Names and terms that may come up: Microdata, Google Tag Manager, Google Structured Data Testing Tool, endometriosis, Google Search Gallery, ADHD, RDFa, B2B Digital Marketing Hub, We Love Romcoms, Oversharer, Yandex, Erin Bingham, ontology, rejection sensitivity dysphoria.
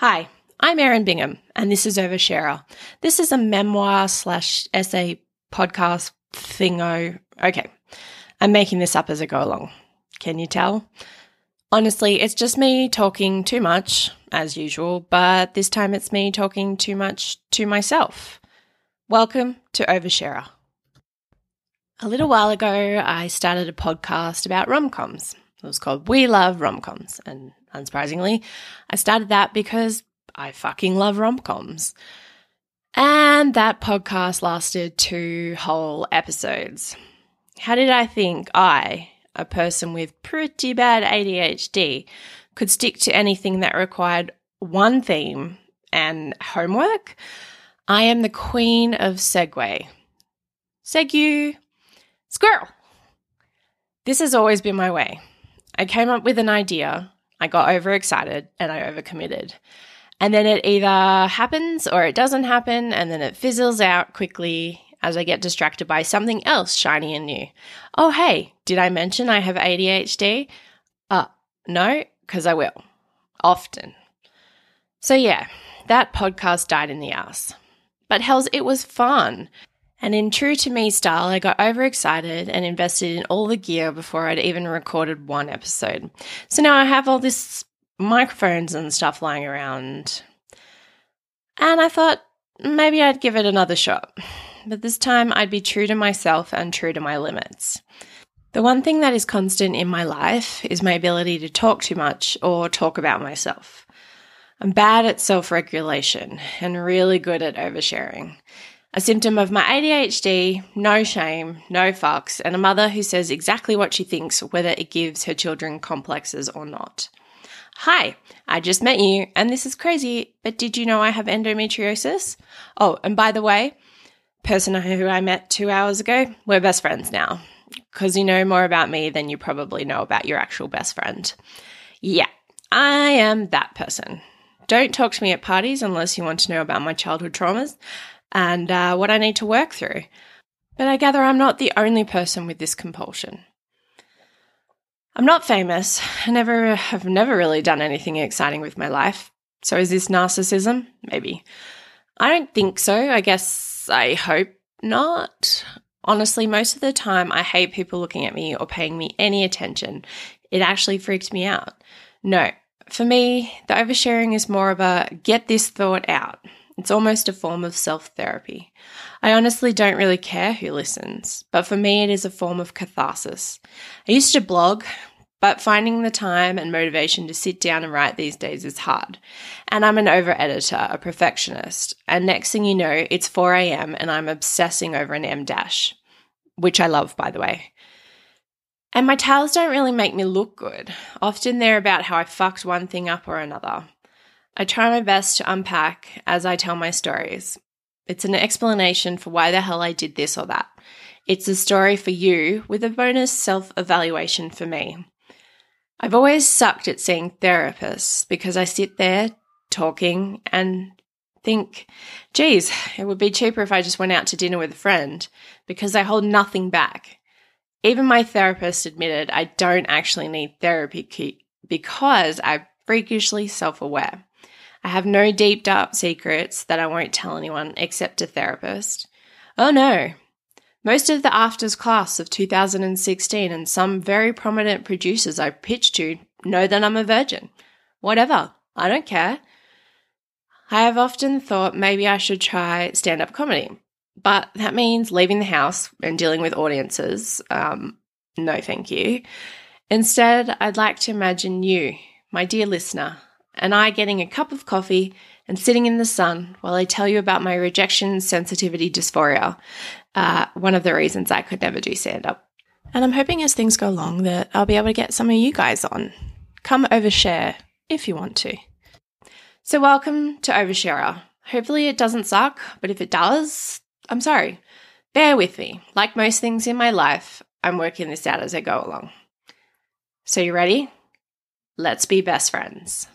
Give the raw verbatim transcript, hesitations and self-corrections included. Hi, I'm Erin Bingham, and this is Oversharer. This is a memoir slash essay podcast thingo. Okay, I'm making this up as I go along. Can you tell? Honestly, it's just me talking too much, as usual, but this time it's me talking too much to myself. Welcome to Oversharer. A little while ago, I started a podcast about rom-coms. It was called We Love Romcoms, and unsurprisingly, I started that because I fucking love rom-coms. And that podcast lasted two whole episodes. How did I think I, a person with pretty bad A D H D, could stick to anything that required one theme and homework? I am the queen of segue. Segue. Squirrel. This has always been my way. I came up with an idea, I got overexcited, and I overcommitted. And then it either happens or it doesn't happen, and then it fizzles out quickly as I get distracted by something else shiny and new. Oh, hey, did I mention I have A D H D? Uh, no, because I will. Often. So yeah, that podcast died in the ass. But hells, it was fun. And in true to me style, I got overexcited and invested in all the gear before I'd even recorded one episode. So now I have all this microphones and stuff lying around. And I thought maybe I'd give it another shot. But this time I'd be true to myself and true to my limits. The one thing that is constant in my life is my ability to talk too much or talk about myself. I'm bad at self-regulation and really good at oversharing. A symptom of my A D H D, no shame, no fucks, and a mother who says exactly what she thinks, whether it gives her children complexes or not. Hi, I just met you, and this is crazy, but did you know I have endometriosis? Oh, and by the way, person who I met two hours ago, we're best friends now, because you know more about me than you probably know about your actual best friend. Yeah, I am that person. Don't talk to me at parties unless you want to know about my childhood traumas and uh, what I need to work through. But I gather I'm not the only person with this compulsion. I'm not famous. I never have never really done anything exciting with my life. So is this narcissism? Maybe. I don't think so. I guess I hope not. Honestly, most of the time I hate people looking at me or paying me any attention. It actually freaks me out. No, for me, the oversharing is more of a get this thought out. It's almost a form of self-therapy. I honestly don't really care who listens, but for me it is a form of catharsis. I used to blog, but finding the time and motivation to sit down and write these days is hard. And I'm an over-editor, a perfectionist, and next thing you know, it's four a.m. and I'm obsessing over an em dash, which I love, by the way. And my tales don't really make me look good. Often they're about how I fucked one thing up or another. I try my best to unpack as I tell my stories. It's an explanation for why the hell I did this or that. It's a story for you with a bonus self-evaluation for me. I've always sucked at seeing therapists because I sit there talking and think, geez, it would be cheaper if I just went out to dinner with a friend because I hold nothing back. Even my therapist admitted I don't actually need therapy because I'm freakishly self-aware. I have no deep, dark secrets that I won't tell anyone except a therapist. Oh no. Most of the afters class of two thousand sixteen and some very prominent producers I pitched to know that I'm a virgin. Whatever. I don't care. I have often thought maybe I should try stand-up comedy, but that means leaving the house and dealing with audiences. Um, no, thank you. Instead, I'd like to imagine you, my dear listener, and I getting a cup of coffee and sitting in the sun while I tell you about my rejection sensitivity dysphoria, uh, one of the reasons I could never do stand-up. And I'm hoping as things go along that I'll be able to get some of you guys on. Come overshare if you want to. So welcome to Oversharer. Hopefully it doesn't suck, but if it does, I'm sorry. Bear with me. Like most things in my life, I'm working this out as I go along. So you ready? Let's be best friends.